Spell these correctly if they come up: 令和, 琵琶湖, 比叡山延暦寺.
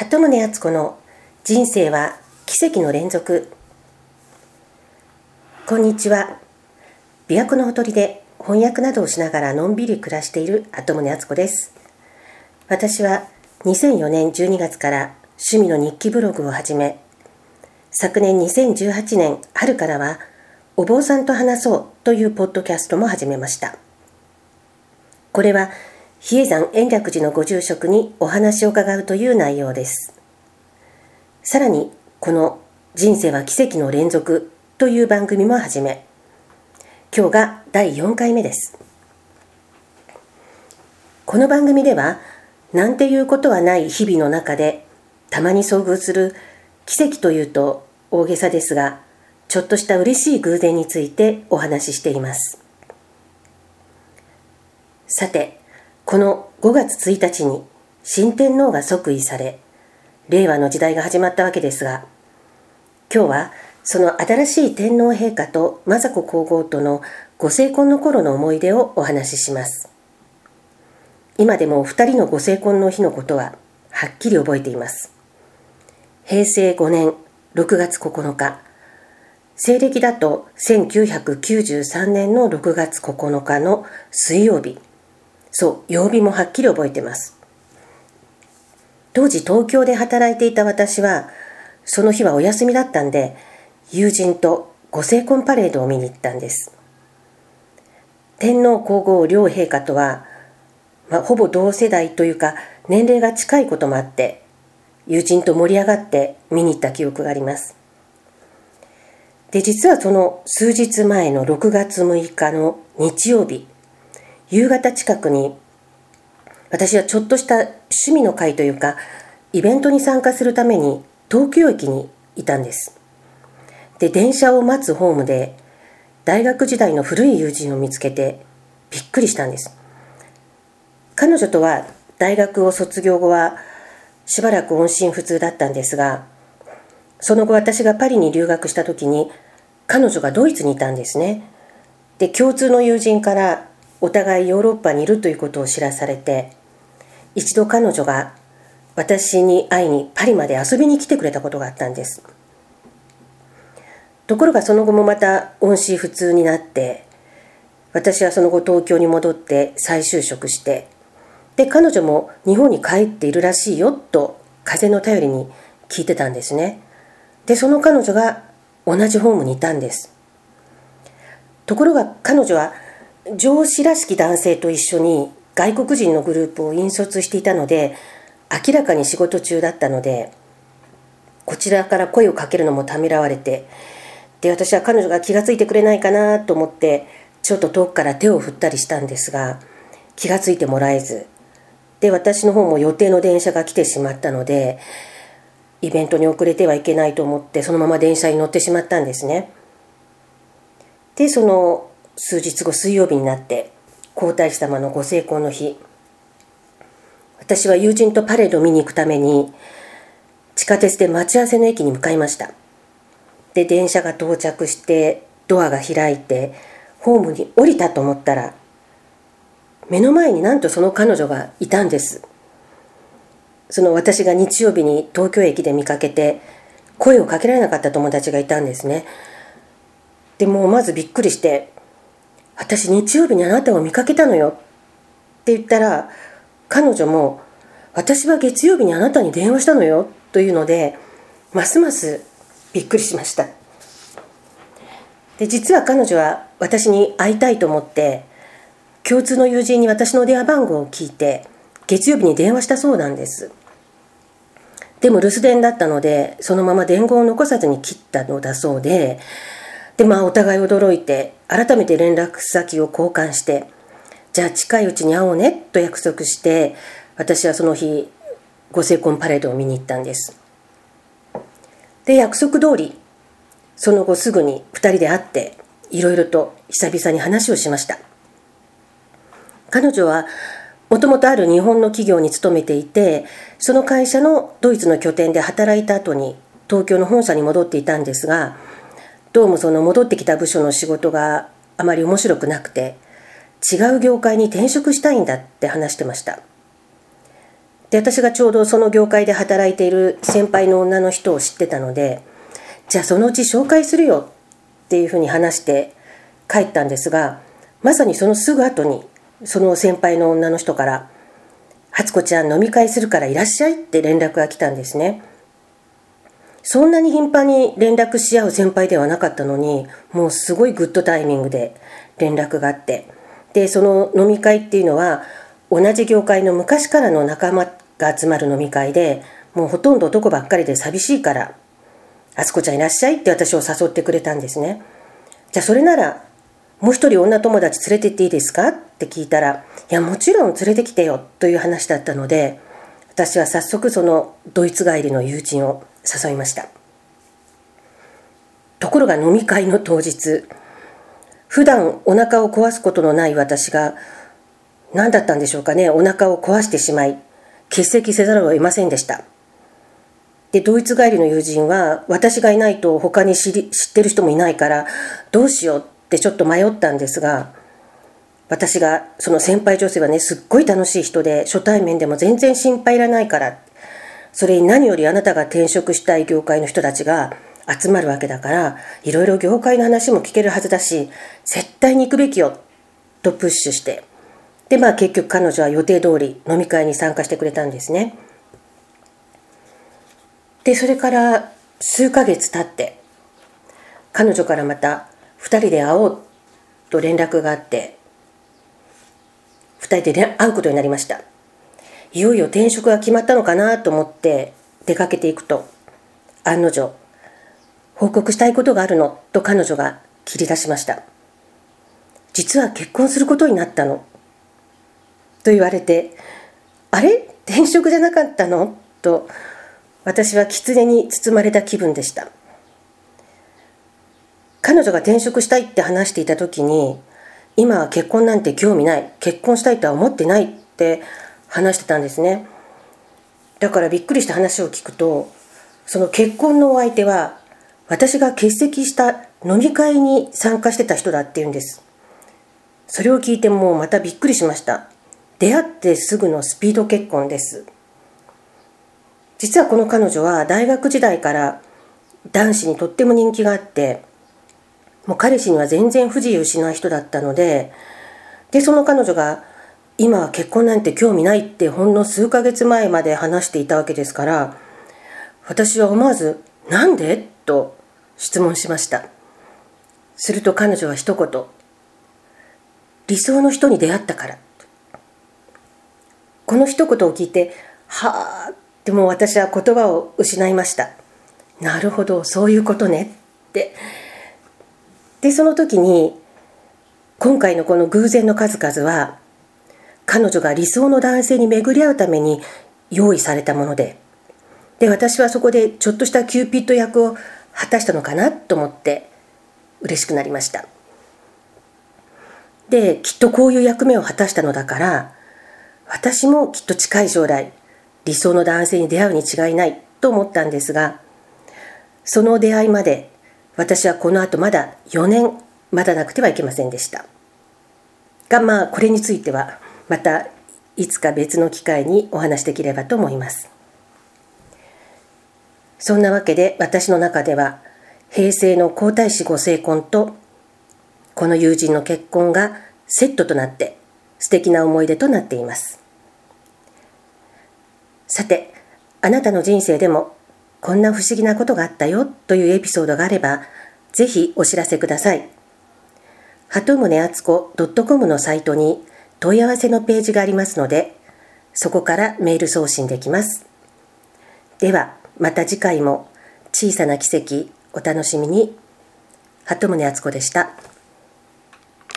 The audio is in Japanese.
鳩宗敦子の人生は奇跡の連続。こんにちは。琵琶湖のほとりで翻訳などをしながらのんびり暮らしている鳩宗敦子です。私は2004年12月から趣味の日記ブログを始め、昨年2018年春からはお坊さんと話そうというポッドキャストも始めました。これは比叡山延暦寺のご住職にお話を伺うという内容です。さらにこの人生は奇跡の連続という番組も始め、今日が第4回目です。この番組ではなんていうことはない日々の中でたまに遭遇する奇跡というと大げさですが、ちょっとした嬉しい偶然についてお話ししています。さて、この5月1日に新天皇が即位され、令和の時代が始まったわけですが、今日はその新しい天皇陛下と雅子皇后とのご成婚の頃の思い出をお話しします。今でもお二人のご成婚の日のことははっきり覚えています。平成5年6月9日、西暦だと1993年の6月9日の水曜日、そう、曜日もはっきり覚えてます。当時東京で働いていた私は、その日はお休みだったんで、友人とご成婚パレードを見に行ったんです。天皇皇后両陛下とは、ほぼ同世代というか年齢が近いこともあって、友人と盛り上がって見に行った記憶があります。で、実はその数日前の6月6日の日曜日、夕方近くに、私はちょっとした趣味の会というかイベントに参加するために東京駅にいたんです。で、電車を待つホームで大学時代の古い友人を見つけてびっくりしたんです。彼女とは大学を卒業後はしばらく音信不通だったんですが、その後私がパリに留学した時に彼女がドイツにいたんですね。で、共通の友人からお互いヨーロッパにいるということを知らされて、一度彼女が私に会いにパリまで遊びに来てくれたことがあったんです。ところがその後もまた音信不通になって、私はその後東京に戻って再就職して、で、彼女も日本に帰っているらしいよと風の便りに聞いてたんですね。で、その彼女が同じホームにいたんです。ところが彼女は上司らしき男性と一緒に外国人のグループを引率していたので、明らかに仕事中だったので、こちらから声をかけるのもためらわれて、で、私は彼女が気がついてくれないかなと思ってちょっと遠くから手を振ったりしたんですが、気がついてもらえず、で、私の方も予定の電車が来てしまったので、イベントに遅れてはいけないと思ってそのまま電車に乗ってしまったんですね。で、その数日後水曜日になって皇太子様のご成婚の日、私は友人とパレードを見に行くために地下鉄で待ち合わせの駅に向かいました。で、電車が到着してドアが開いてホームに降りたと思ったら、目の前になんとその彼女がいたんです。その私が日曜日に東京駅で見かけて声をかけられなかった友達がいたんですね。で、もうまずびっくりして、私日曜日にあなたを見かけたのよって言ったら、彼女も私は月曜日にあなたに電話したのよというので、ますますびっくりしました。で、実は彼女は私に会いたいと思って共通の友人に私の電話番号を聞いて月曜日に電話したそうなんです。でも留守電だったのでそのまま伝言を残さずに切ったのだそうで、で、お互い驚いて改めて連絡先を交換して、じゃあ近いうちに会おうねと約束して、私はその日ご成婚パレードを見に行ったんです。で、約束通りその後すぐに2人で会っていろいろと久々に話をしました。彼女はもともとある日本の企業に勤めていて、その会社のドイツの拠点で働いた後に東京の本社に戻っていたんですが、どうもその戻ってきた部署の仕事があまり面白くなくて違う業界に転職したいんだって話してました。で、私がちょうどその業界で働いている先輩の女の人を知ってたので、じゃあそのうち紹介するよっていうふうに話して帰ったんですが、まさにそのすぐ後にその先輩の女の人から、はつこちゃん飲み会するからいらっしゃいって連絡が来たんですね。そんなに頻繁に連絡し合う先輩ではなかったのに、もうすごいグッドタイミングで連絡があって、で、その飲み会っていうのは同じ業界の昔からの仲間が集まる飲み会で、もうほとんど男ばっかりで寂しいから、あつこちゃんいらっしゃいって私を誘ってくれたんですね。じゃあそれなら、もう一人女友達連れてっていいですかって聞いたら、いやもちろん連れてきてよという話だったので、私は早速そのドイツ帰りの友人を誘いました。ところが飲み会の当日、普段お腹を壊すことのない私が、何だったんでしょうかね、お腹を壊してしまい、欠席せざるを得ませんでした。で、ドイツ帰りの友人は、私がいないと他に知ってる人もいないから、どうしようってちょっと迷ったんですが、私が、その先輩女性はね、すっごい楽しい人で、初対面でも全然心配いらないから、それに何よりあなたが転職したい業界の人たちが集まるわけだから、いろいろ業界の話も聞けるはずだし、絶対に行くべきよ、とプッシュして。で、まあ結局彼女は予定通り飲み会に参加してくれたんですね。で、それから数ヶ月経って、彼女からまた2人で会おうと連絡があって、2人で会うことになりました。いよいよ転職が決まったのかなと思って出かけていくと、案の定、報告したいことがあるのと彼女が切り出しました。実は結婚することになったのと言われて、あれ？転職じゃなかったの？と私は狐に包まれた気分でした。彼女が転職したいって話していた時に、今は結婚なんて興味ない、結婚したいとは思ってないって話してたんですね。だからびっくりした話を聞くと、その結婚のお相手は私が欠席した飲み会に参加してた人だっていうんです。それを聞いてもうまたびっくりしました。出会ってすぐのスピード結婚です。実はこの彼女は大学時代から男子にとっても人気があって、もう彼氏には全然不自由しない人だったので、で、その彼女が今は結婚なんて興味ないってほんの数ヶ月前まで話していたわけですから、私は思わず、なんで？と質問しました。すると彼女は一言、理想の人に出会ったから。この一言を聞いて、はぁってもう私は言葉を失いました。なるほど、そういうことねって。で、その時に、今回のこの偶然の数々は、彼女が理想の男性に巡り合うために用意されたもので、で、私はそこでちょっとしたキューピッド役を果たしたのかなと思って、嬉しくなりました。で、きっとこういう役目を果たしたのだから、私もきっと近い将来、理想の男性に出会うに違いないと思ったんですが、その出会いまで、私はこの後まだ4年待たなくてはいけませんでした。が、まあこれについてはまたいつか別の機会にお話しできればと思います。そんなわけで私の中では平成の皇太子ご成婚とこの友人の結婚がセットとなって素敵な思い出となっています。さて、あなたの人生でもこんな不思議なことがあったよというエピソードがあれば、ぜひお知らせください。鳩宗敦子.com のサイトに問い合わせのページがありますので、そこからメール送信できます。では、また次回も小さな奇跡お楽しみに。鳩宗敦子でした。